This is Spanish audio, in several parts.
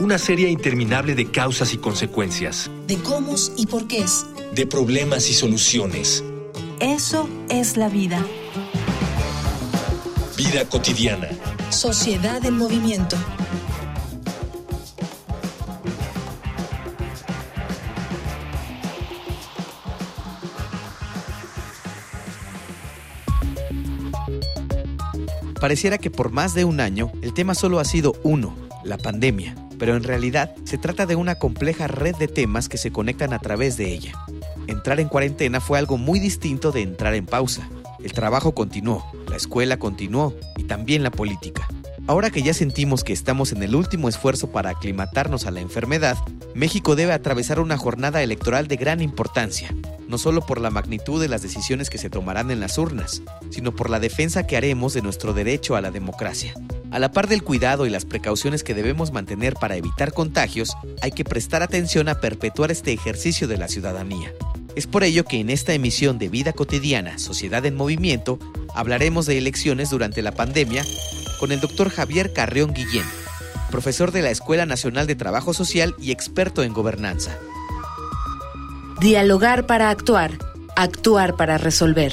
una serie interminable de causas y consecuencias, de cómo y por qué, de problemas y soluciones. Eso es la vida. Vida cotidiana. Sociedad en movimiento. Pareciera que por más de un año, el tema solo ha sido uno, la pandemia. Pero en realidad, se trata de una compleja red de temas que se conectan a través de ella. Entrar en cuarentena fue algo muy distinto de entrar en pausa. El trabajo continuó, la escuela continuó y también la política. Ahora que ya sentimos que estamos en el último esfuerzo para aclimatarnos a la enfermedad, México debe atravesar una jornada electoral de gran importancia, no solo por la magnitud de las decisiones que se tomarán en las urnas, sino por la defensa que haremos de nuestro derecho a la democracia. A la par del cuidado y las precauciones que debemos mantener para evitar contagios, hay que prestar atención a perpetuar este ejercicio de la ciudadanía. Es por ello que en esta emisión de Vida Cotidiana, Sociedad en Movimiento, hablaremos de elecciones durante la pandemia con el doctor Javier Carreón Guillén, profesor de la Escuela Nacional de Trabajo Social y experto en gobernanza. Dialogar para actuar, actuar para resolver.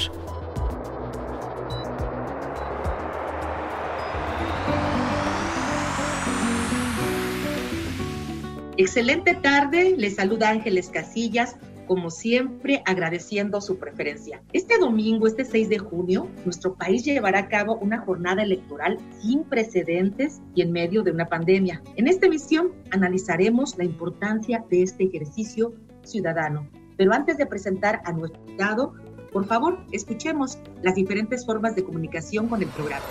Excelente tarde, les saluda Ángeles Casillas, como siempre agradeciendo su preferencia. Este domingo, este 6 de junio, nuestro país llevará a cabo una jornada electoral sin precedentes y en medio de una pandemia. En esta emisión analizaremos la importancia de este ejercicio ciudadano. Pero antes de presentar a nuestro invitado, por favor, escuchemos las diferentes formas de comunicación con el programa.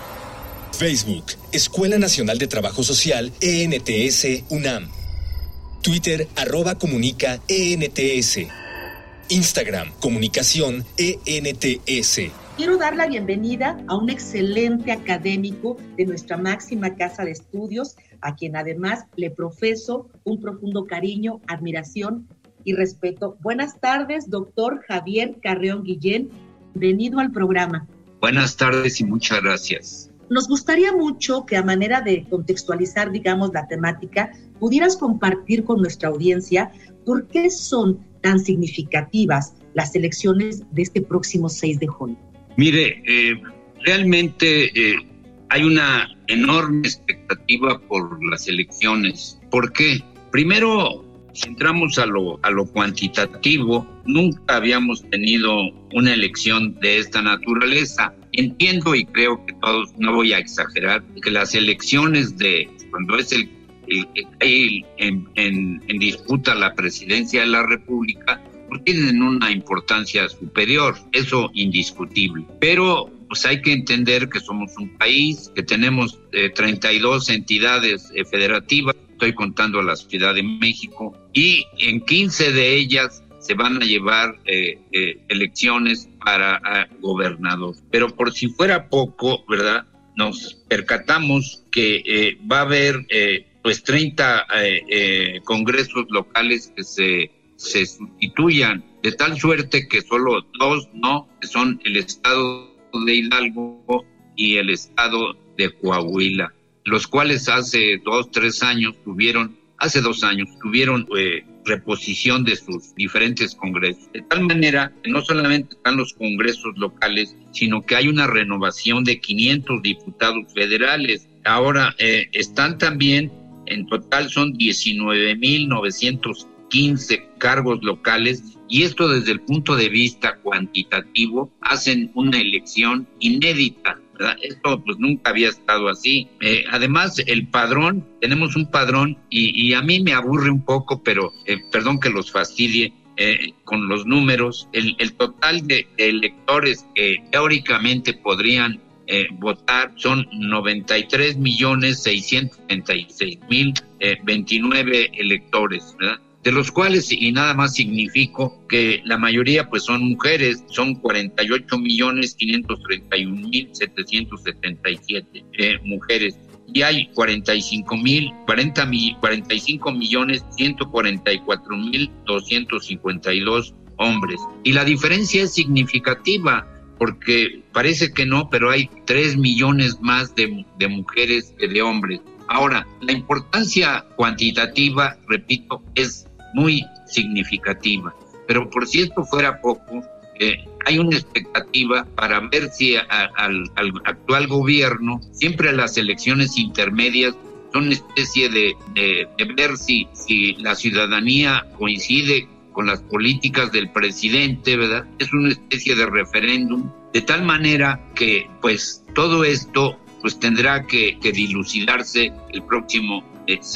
Facebook, Escuela Nacional de Trabajo Social, ENTS, UNAM. Twitter, @comunica ENTS. Instagram, comunicación ENTS. Quiero dar la bienvenida a un excelente académico de nuestra máxima casa de estudios, a quien además le profeso un profundo cariño, admiración y respeto. Buenas tardes, doctor Javier Carreón Guillén. Bienvenido al programa. Buenas tardes y muchas gracias. Nos gustaría mucho que a manera de contextualizar, digamos, la temática, pudieras compartir con nuestra audiencia por qué son tan significativas las elecciones de este próximo 6 de junio. Mire, realmente hay una enorme expectativa por las elecciones. ¿Por qué? Primero, si entramos a lo cuantitativo, nunca habíamos tenido una elección de esta naturaleza. Entiendo y creo que todos, no voy a exagerar, que las elecciones de cuando es en disputa la presidencia de la República tienen una importancia superior, eso indiscutible. Pero pues hay que entender que somos un país, que tenemos 32 entidades federativas, estoy contando a la Ciudad de México, y en 15 de ellas se van a llevar elecciones para gobernador. Pero por si fuera poco, ¿verdad? Nos percatamos que va a haber 30 congresos locales que se sustituyan, de tal suerte que solo 2 no, que son el estado de Hidalgo y el estado de Coahuila, los cuales hace dos años tuvieron reposición de sus diferentes congresos. De tal manera que no solamente están los congresos locales, sino que hay una renovación de 500 diputados federales. Ahora están también, en total son 19,915 cargos locales, y esto desde el punto de vista cuantitativo hacen una elección inédita, ¿verdad? Esto pues nunca había estado así. Además, el padrón, tenemos un padrón y a mí me aburre un poco, pero perdón que los fastidie con los números. El total de electores que teóricamente podrían votar son 93,636,029 electores, ¿verdad? de los cuales, y nada más significo que la mayoría pues son mujeres, son 48.531.777 mujeres, y hay 45.144.252 hombres. Y la diferencia es significativa, porque parece que no, pero hay 3 millones más de mujeres que de hombres. Ahora, la importancia cuantitativa, repito, es muy significativa, pero por si esto fuera poco, hay una expectativa para ver si al actual gobierno, siempre las elecciones intermedias son una especie de ver si la ciudadanía coincide con las políticas del presidente, ¿verdad? Es una especie de referéndum, de tal manera que pues todo esto pues tendrá que dilucidarse el próximo 6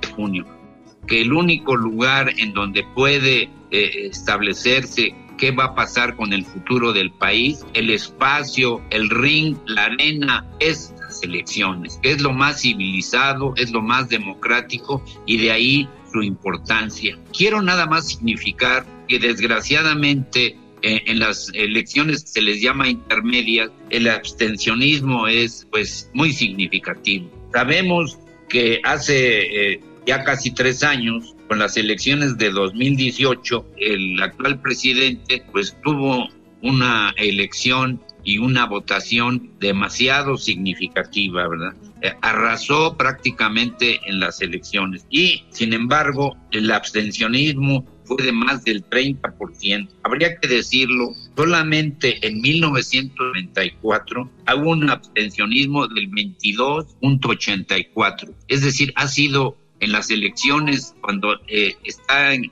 de junio. Que el único lugar en donde puede establecerse qué va a pasar con el futuro del país, el espacio, el ring, la arena, es las elecciones, que es lo más civilizado, es lo más democrático, y de ahí su importancia. Quiero nada más significar que desgraciadamente en las elecciones se les llama intermedias, el abstencionismo es pues muy significativo. Sabemos que hace ya casi 3 años, con las elecciones de 2018, el actual presidente pues tuvo una elección y una votación demasiado significativa, ¿verdad? Arrasó prácticamente en las elecciones, y sin embargo el abstencionismo fue de más del 30%. Habría que decirlo, solamente en 1994 hubo un abstencionismo del 22.84%. Es decir, ha sido en las elecciones cuando está en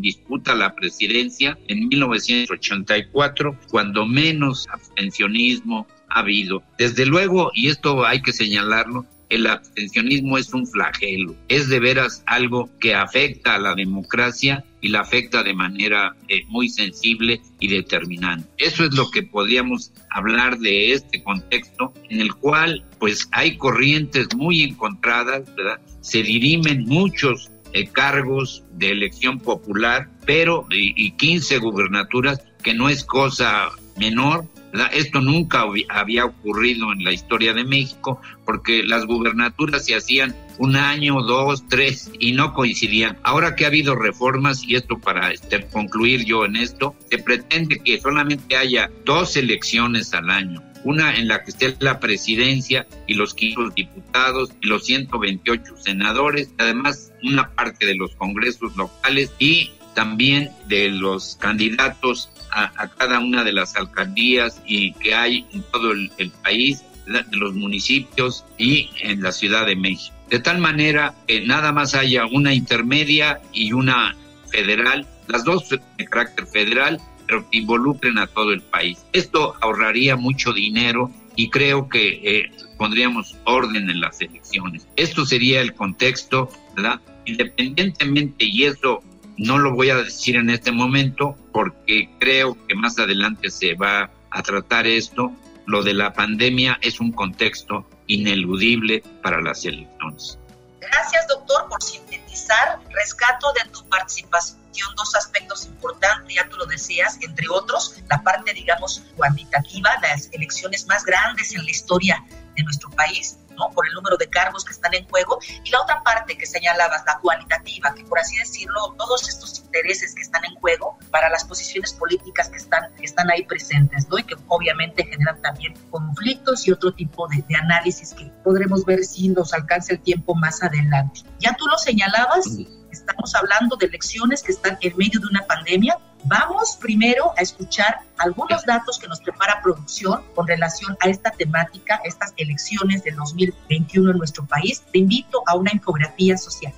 disputa la presidencia, en 1984, cuando menos abstencionismo ha habido. Desde luego, y esto hay que señalarlo, el abstencionismo es un flagelo, es de veras algo que afecta a la democracia y la afecta de manera muy sensible y determinante. Eso es lo que podríamos hablar de este contexto en el cual pues hay corrientes muy encontradas, ¿verdad? Se dirimen muchos cargos de elección popular, pero y 15 gubernaturas, que no es cosa menor, ¿verdad? Esto nunca había ocurrido en la historia de México, porque las gubernaturas se hacían 1 año, 2, 3, y no coincidían. Ahora que ha habido reformas, y esto para concluir yo en esto, se pretende que solamente haya 2 elecciones al año, una en la que esté la presidencia y los 500 diputados y los 128 senadores, además una parte de los congresos locales y también de los candidatos a cada una de las alcaldías y que hay en todo el país, de los municipios y en la Ciudad de México. De tal manera que nada más haya una intermedia y una federal, las dos de carácter federal, pero que involucren a todo el país. Esto ahorraría mucho dinero y creo que pondríamos orden en las elecciones. Esto sería el contexto, ¿verdad? Independientemente, y eso no lo voy a decir en este momento porque creo que más adelante se va a tratar esto, lo de la pandemia es un contexto ineludible para las elecciones. Gracias, doctor, por sintetizar. Rescato de tu participación 2 aspectos importantes, ya tú lo decías, entre otros, la parte, digamos, cuantitativa, las elecciones más grandes en la historia de nuestro país, ¿no? Por el número de cargos que están en juego, y la otra parte que señalabas, la cualitativa, que por así decirlo, todos estos intereses que están en juego para las posiciones políticas que están ahí presentes, ¿no? Y que obviamente generan también conflictos y otro tipo de análisis que podremos ver si nos alcanza el tiempo más adelante. Ya tú lo señalabas, estamos hablando de elecciones que están en medio de una pandemia. Vamos primero a escuchar algunos datos que nos prepara producción con relación a esta temática, estas elecciones del 2021 en nuestro país. Te invito a una infografía social.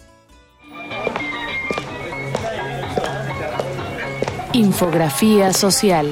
Infografía social.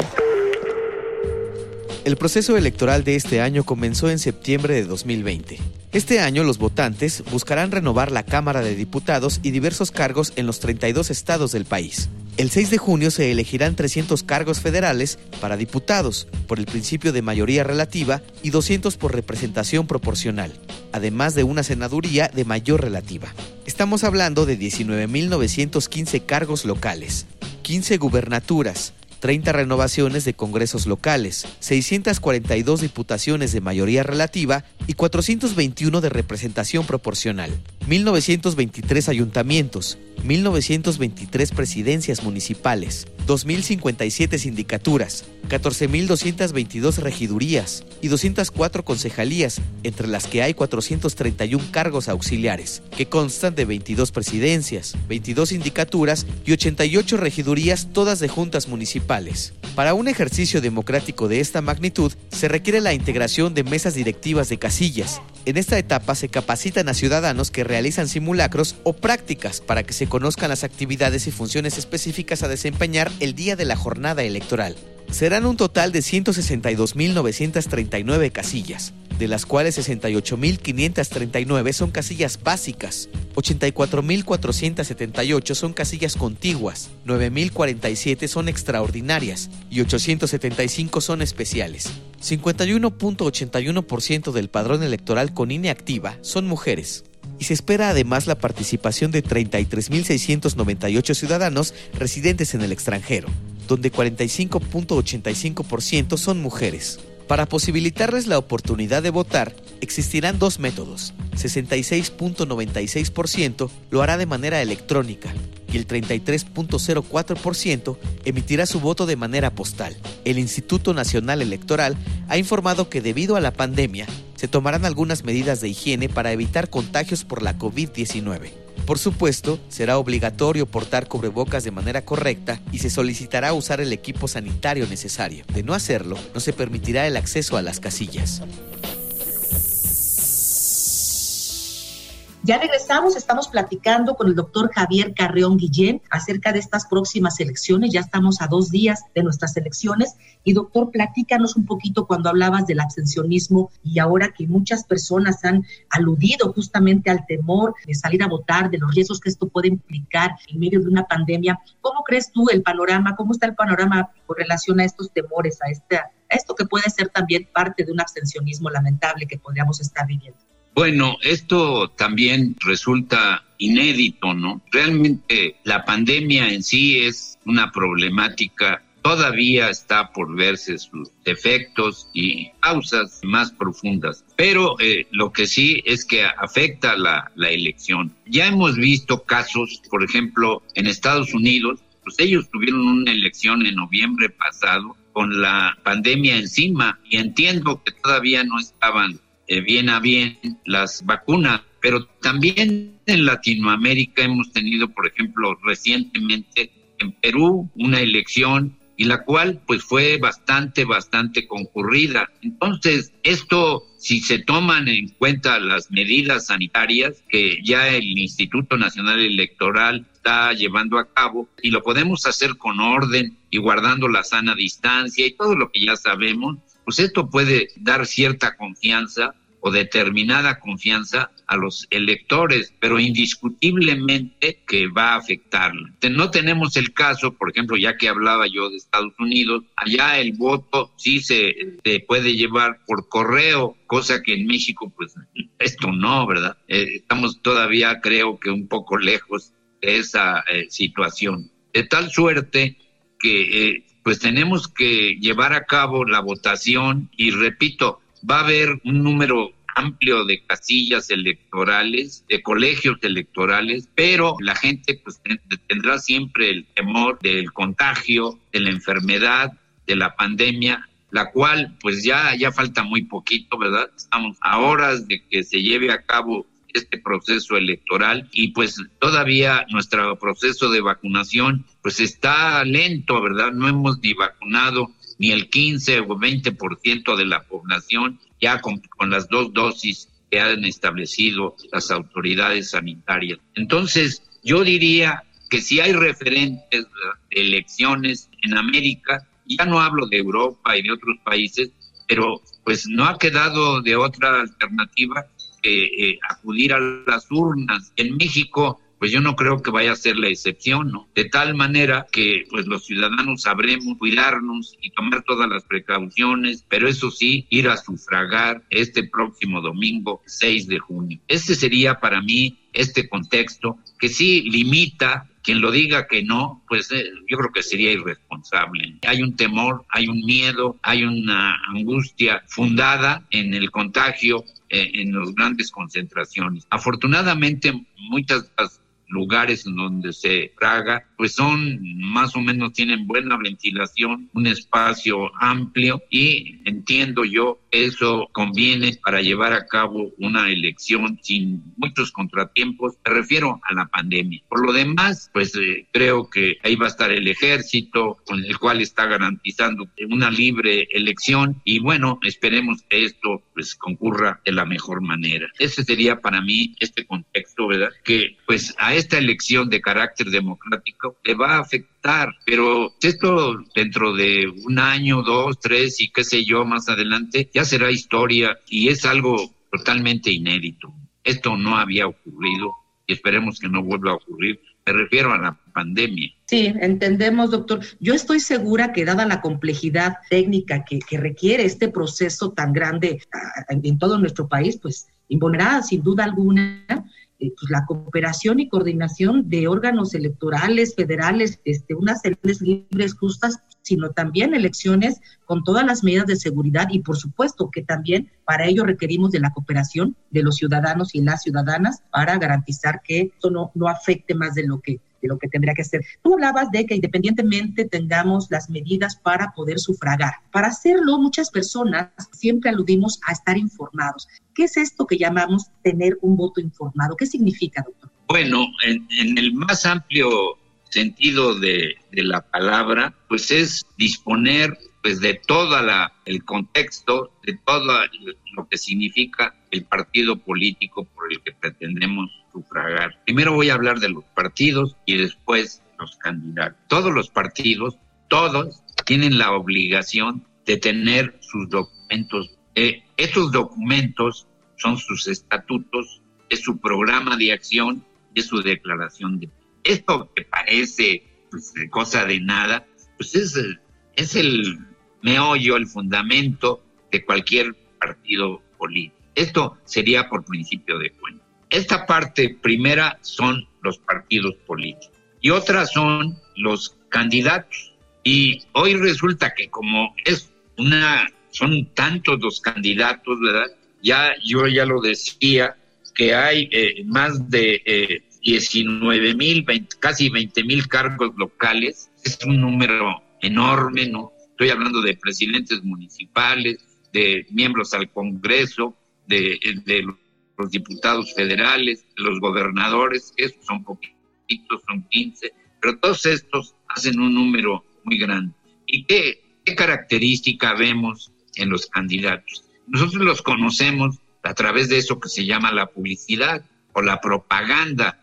El proceso electoral de este año comenzó en septiembre de 2020. Este año los votantes buscarán renovar la Cámara de Diputados y diversos cargos en los 32 estados del país. El 6 de junio se elegirán 300 cargos federales para diputados por el principio de mayoría relativa y 200 por representación proporcional, además de una senaduría de mayor relativa. Estamos hablando de 19.915 cargos locales, 15 gubernaturas, 30 renovaciones de congresos locales, 642 diputaciones de mayoría relativa y 421 de representación proporcional, 1.923 ayuntamientos, 1.923 presidencias municipales, 2.057 sindicaturas, 14.222 regidurías y 204 concejalías, entre las que hay 431 cargos auxiliares, que constan de 22 presidencias, 22 sindicaturas y 88 regidurías, todas de juntas municipales. Para un ejercicio democrático de esta magnitud, se requiere la integración de mesas directivas de casillas. En esta etapa se capacitan a ciudadanos que realizan simulacros o prácticas para que se conozcan las actividades y funciones específicas a desempeñar el día de la jornada electoral. Serán un total de 162.939 casillas, de las cuales 68.539 son casillas básicas, 84.478 son casillas contiguas, 9.047 son extraordinarias y 875 son especiales. 51.81% del padrón electoral con INE activa son mujeres. Y se espera además la participación de 33.698 ciudadanos residentes en el extranjero, donde 45.85% son mujeres. Para posibilitarles la oportunidad de votar, existirán dos métodos. 66.96% lo hará de manera electrónica y el 33.04% emitirá su voto de manera postal. El Instituto Nacional Electoral ha informado que debido a la pandemia, se tomarán algunas medidas de higiene para evitar contagios por la COVID-19. Por supuesto, será obligatorio portar cubrebocas de manera correcta y se solicitará usar el equipo sanitario necesario. De no hacerlo, no se permitirá el acceso a las casillas. Ya regresamos, estamos platicando con el doctor Javier Carreón Guillén acerca de estas próximas elecciones. Ya estamos a 2 días de nuestras elecciones. Y doctor, platícanos un poquito cuando hablabas del abstencionismo y ahora que muchas personas han aludido justamente al temor de salir a votar, de los riesgos que esto puede implicar en medio de una pandemia. ¿Cómo crees tú el panorama? ¿Cómo está el panorama con relación a estos temores, a esto que puede ser también parte de un abstencionismo lamentable que podríamos estar viviendo? Bueno, esto también resulta inédito, ¿no? Realmente la pandemia en sí es una problemática, todavía está por verse sus efectos y causas más profundas, pero lo que sí es que afecta la elección. Ya hemos visto casos, por ejemplo, en Estados Unidos, pues ellos tuvieron una elección en noviembre pasado con la pandemia encima y entiendo que todavía no estaban bien a bien las vacunas, pero también en Latinoamérica hemos tenido, por ejemplo, recientemente en Perú una elección y la cual pues fue bastante concurrida. Entonces, esto, si se toman en cuenta las medidas sanitarias que ya el Instituto Nacional Electoral está llevando a cabo y lo podemos hacer con orden y guardando la sana distancia y todo lo que ya sabemos, pues esto puede dar cierta confianza o determinada confianza a los electores, pero indiscutiblemente que va a afectarlo. No tenemos el caso, por ejemplo, ya que hablaba yo de Estados Unidos, allá el voto sí se puede llevar por correo, cosa que en México, pues esto no, ¿verdad? Estamos todavía, creo que un poco lejos de esa situación. De tal suerte que pues tenemos que llevar a cabo la votación y repito, va a haber un número amplio de casillas electorales, de colegios electorales, pero la gente pues tendrá siempre el temor del contagio, de la enfermedad, de la pandemia, la cual pues ya falta muy poquito, ¿verdad? Estamos a horas de que se lleve a cabo este proceso electoral y pues todavía nuestro proceso de vacunación pues está lento, ¿verdad? No hemos ni vacunado ni el 15 o 20% de la población, ya con las 2 dosis que han establecido las autoridades sanitarias. Entonces, yo diría que si hay referentes de elecciones en América, ya no hablo de Europa y de otros países, pero pues no ha quedado de otra alternativa que acudir a las urnas. En México pues yo no creo que vaya a ser la excepción, ¿no? De tal manera que pues los ciudadanos sabremos cuidarnos y tomar todas las precauciones, pero eso sí, ir a sufragar este próximo domingo 6 de junio. Este sería para mí este contexto que sí limita. Quien lo diga que no, pues yo creo que sería irresponsable. Hay un temor, hay un miedo, hay una angustia fundada en el contagio, en las grandes concentraciones. Afortunadamente, muchas lugares donde se traga, pues son más o menos, tienen buena ventilación, un espacio amplio y entiendo yo eso conviene para llevar a cabo una elección sin muchos contratiempos, me refiero a la pandemia. Por lo demás, pues creo que ahí va a estar el ejército, con el cual está garantizando una libre elección y bueno, esperemos que esto pues concurra de la mejor manera. Ese sería para mí este contexto, ¿verdad? Que pues a esta elección de carácter democrático le va a afectar, pero esto dentro de un año, dos, tres y qué sé yo más adelante ya será historia y es algo totalmente inédito. Esto no había ocurrido y esperemos que no vuelva a ocurrir. Me refiero a la pandemia. Sí, entendemos, doctor. Yo estoy segura que dada la complejidad técnica que requiere este proceso tan grande en todo nuestro país, pues involucrará sin duda alguna la cooperación y coordinación de órganos electorales, federales, unas elecciones libres, justas, sino también elecciones con todas las medidas de seguridad y por supuesto que también para ello requerimos de la cooperación de los ciudadanos y las ciudadanas para garantizar que esto no afecte más de lo que tendría que ser. Tú hablabas de que independientemente tengamos las medidas para poder sufragar. Para hacerlo, muchas personas siempre aludimos a estar informados. ¿Qué es esto que llamamos tener un voto informado? ¿Qué significa, doctor? Bueno, en el más amplio sentido de la palabra, pues es disponer pues de todo el contexto, de todo lo que significa el partido político por el que pretendemos sufragar. Primero voy a hablar de los partidos y después los candidatos. Todos los partidos, todos tienen la obligación de tener sus documentos. Estos documentos son sus estatutos, es su programa de acción, es su declaración de. Esto que parece pues, cosa de nada, pues es el meollo, el fundamento de cualquier partido político. Esto sería por principio de cuenta. Esta parte primera son los partidos políticos y otra son los candidatos. Y hoy resulta que como son tantos los candidatos, ¿verdad? Yo ya lo decía, que hay más de 19,000, casi 20,000 cargos locales. Es un número enorme, ¿no? Estoy hablando de presidentes municipales, de miembros al Congreso, de los diputados federales, de los gobernadores, esos son poquitos, son 15, pero todos estos hacen un número muy grande. ¿Y qué característica vemos en los candidatos? Nosotros los conocemos a través de eso que se llama la publicidad o la propaganda,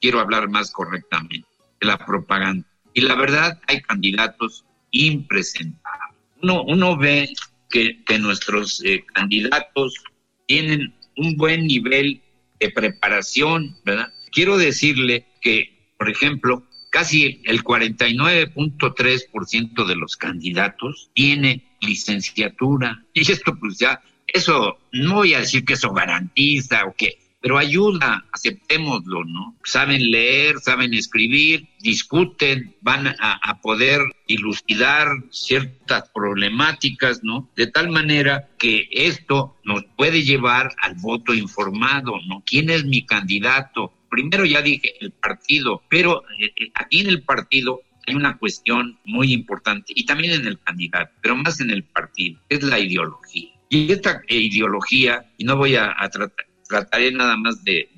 quiero hablar más correctamente, de la propaganda. Y la verdad, hay candidatos impresentables. Uno ve que nuestros candidatos tienen un buen nivel de preparación, ¿verdad? Quiero decirle que, por ejemplo, casi el 49.3% de los candidatos tiene licenciatura. Y esto, pues ya, eso, no voy a decir que eso garantiza o que, pero ayuda, aceptémoslo, ¿no? Saben leer, saben escribir, discuten, van a poder dilucidar ciertas problemáticas, ¿no? De tal manera que esto nos puede llevar al voto informado, ¿no? ¿Quién es mi candidato? Primero ya dije el partido, pero aquí en el partido hay una cuestión muy importante, y también en el candidato, pero más en el partido, es la ideología. Y esta ideología, y no voy a trataré nada más de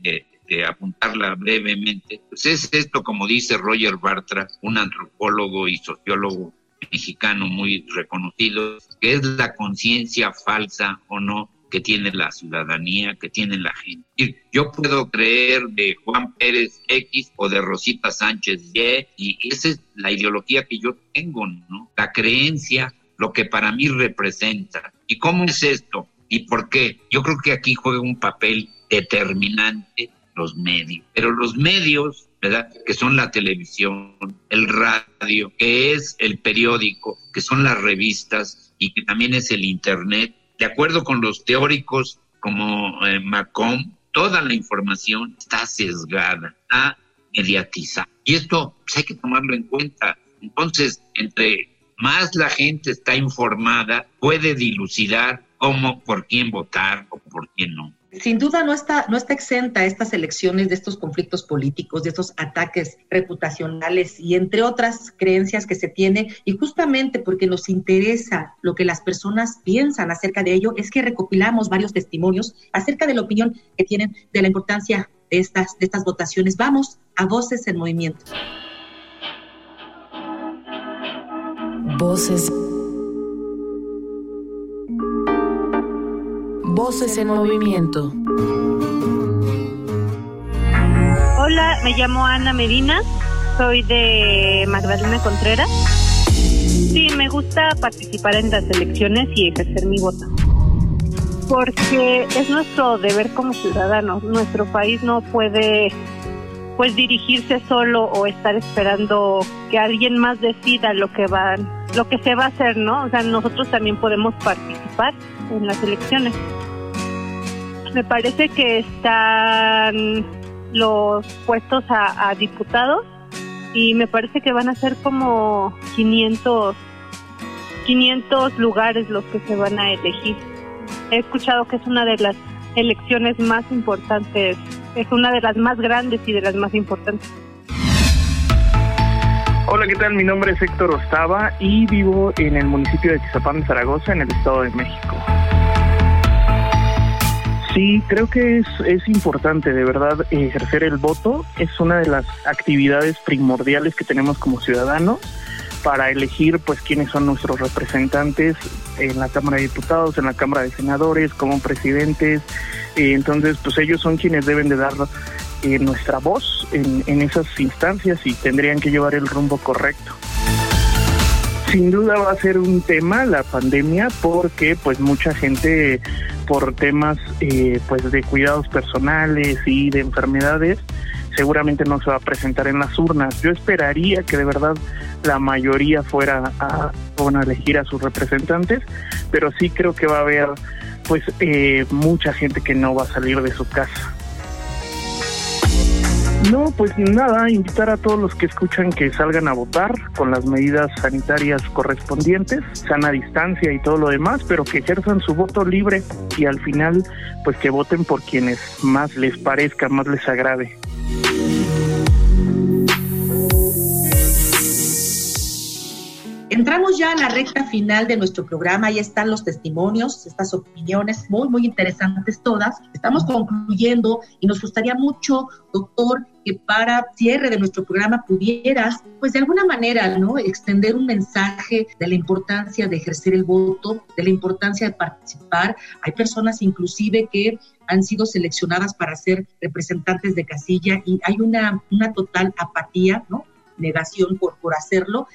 apuntarla brevemente, pues es esto, como dice Roger Bartra, un antropólogo y sociólogo mexicano muy reconocido, que es la conciencia falsa o no que tiene la ciudadanía, que tiene la gente. Yo puedo creer de Juan Pérez X o de Rosita Sánchez Y esa es la ideología que yo tengo, ¿no? La creencia, lo que para mí representa. ¿Y cómo es esto? ¿Y por qué? Yo creo que aquí juega un papel determinante los medios. Pero los medios, ¿verdad?, que son la televisión, el radio, que es el periódico, que son las revistas y que también es el internet. De acuerdo con los teóricos como Macomb, toda la información está sesgada, está mediatizada. Y esto pues, hay que tomarlo en cuenta. Entonces, entre más la gente está informada, puede dilucidar cómo, por quién votar o por quién no. Sin duda no está exenta estas elecciones de estos conflictos políticos, de estos ataques reputacionales y entre otras creencias que se tiene, y justamente porque nos interesa lo que las personas piensan acerca de ello, es que recopilamos varios testimonios acerca de la opinión que tienen de la importancia de estas votaciones. Vamos a Voces en Movimiento. Voces en Movimiento. Hola, me llamo Ana Medina, soy de Magdalena Contreras. Sí, me gusta participar en las elecciones y ejercer mi voto, porque es nuestro deber como ciudadanos. Nuestro país no puede dirigirse solo o estar esperando que alguien más decida lo que se va a hacer, ¿no? O sea, nosotros también podemos participar en las elecciones. Me parece que están los puestos a diputados y me parece que van a ser como 500 lugares los que se van a elegir. He escuchado que es una de las elecciones más importantes, es una de las más grandes y de las más importantes. Hola, ¿qué tal? Mi nombre es Héctor Ostaba y vivo en el municipio de Chizapán de Zaragoza, en el Estado de México. Sí, creo que es importante, de verdad, ejercer el voto. Es una de las actividades primordiales que tenemos como ciudadanos para elegir pues quiénes son nuestros representantes en la Cámara de Diputados, en la Cámara de Senadores, como presidentes. Entonces, pues ellos son quienes deben de dar nuestra voz en esas instancias y tendrían que llevar el rumbo correcto. Sin duda va a ser un tema la pandemia, porque pues mucha gente por temas pues de cuidados personales y de enfermedades seguramente no se va a presentar en las urnas. Yo esperaría que de verdad la mayoría fuera a elegir a sus representantes, pero sí creo que va a haber pues mucha gente que no va a salir de su casa. No, pues nada, invitar a todos los que escuchan que salgan a votar con las medidas sanitarias correspondientes, sana distancia y todo lo demás, pero que ejerzan su voto libre y al final, pues que voten por quienes más les parezca, más les agrade. Entramos ya a la recta final de nuestro programa, ahí están los testimonios, estas opiniones muy, muy interesantes todas. Estamos concluyendo y nos gustaría mucho, doctor, que para cierre de nuestro programa pudieras, pues de alguna manera, ¿no?, extender un mensaje de la importancia de ejercer el voto, de la importancia de participar. Hay personas inclusive que han sido seleccionadas para ser representantes de casilla y hay una total apatía, ¿no?, negación por hacerlo.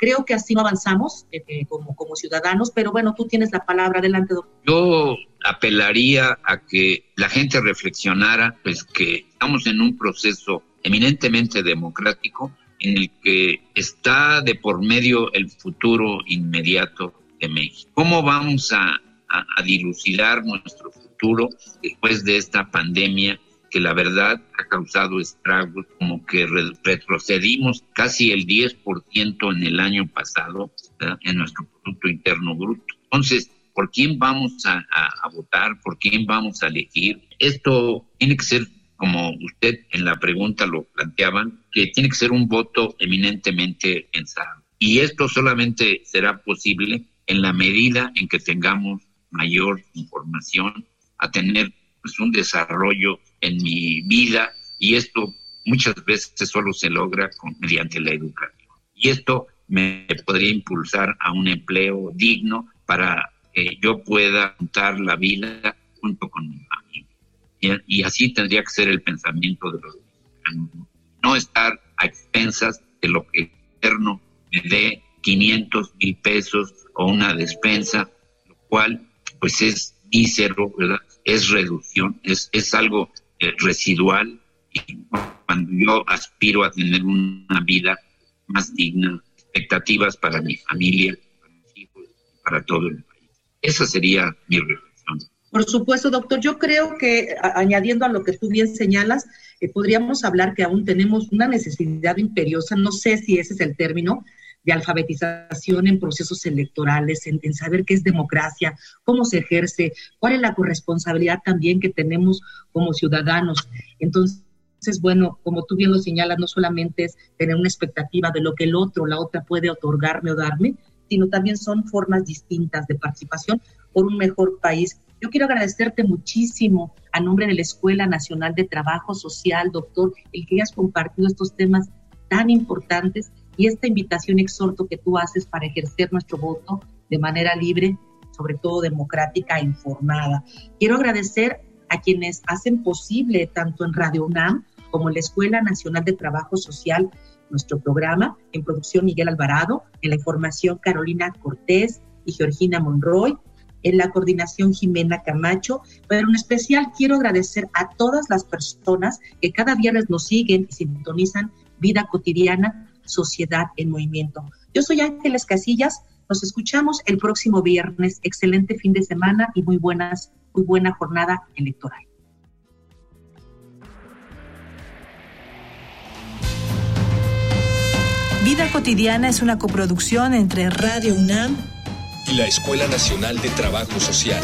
Creo que así no avanzamos como ciudadanos, pero bueno, tú tienes la palabra, adelante, doctor. Yo apelaría a que la gente reflexionara, pues que estamos en un proceso eminentemente democrático en el que está de por medio el futuro inmediato de México. ¿Cómo vamos a dilucidar nuestro futuro después de esta pandemia? Que la verdad ha causado estragos, como que retrocedimos casi el 10% en el año pasado, ¿verdad?, en nuestro Producto Interno Bruto. Entonces, ¿por quién vamos a votar? ¿Por quién vamos a elegir? Esto tiene que ser, como usted en la pregunta lo planteaban, que tiene que ser un voto eminentemente pensado. Y esto solamente será posible en la medida en que tengamos mayor información, a tener pues, un desarrollo en mi vida, y esto muchas veces solo se logra mediante la educación. Y esto me podría impulsar a un empleo digno para que yo pueda juntar la vida junto con mi familia. Y así tendría que ser el pensamiento de los mexicanos. No estar a expensas de lo que el gobierno me dé, 500,000 pesos o una despensa, lo cual pues es mísero, ¿verdad? Es reducción, es algo residual, y cuando yo aspiro a tener una vida más digna, expectativas para mi familia, para mis hijos, para todo el país. Esa sería mi reflexión. Por supuesto, doctor. Yo creo que, añadiendo a lo que tú bien señalas, podríamos hablar que aún tenemos una necesidad imperiosa, no sé si ese es el término, de alfabetización en procesos electorales, en saber qué es democracia, cómo se ejerce, cuál es la corresponsabilidad también que tenemos como ciudadanos. Entonces, bueno, como tú bien lo señalas, no solamente es tener una expectativa de lo que el otro, la otra puede otorgarme o darme, sino también son formas distintas de participación por un mejor país. Yo quiero agradecerte muchísimo a nombre de la Escuela Nacional de Trabajo Social, doctor, el que hayas compartido estos temas tan importantes y esta invitación, exhorto que tú haces para ejercer nuestro voto de manera libre, sobre todo democrática e informada. Quiero agradecer a quienes hacen posible, tanto en Radio UNAM como en la Escuela Nacional de Trabajo Social, nuestro programa, en producción Miguel Alvarado, en la información Carolina Cortés y Georgina Monroy, en la coordinación Jimena Camacho, pero en especial quiero agradecer a todas las personas que cada viernes nos siguen y sintonizan Vida Cotidiana, Sociedad en Movimiento. Yo soy Ángeles Casillas, nos escuchamos el próximo viernes. Excelente fin de semana y muy buena jornada electoral. Vida Cotidiana es una coproducción entre Radio UNAM y la Escuela Nacional de Trabajo Social.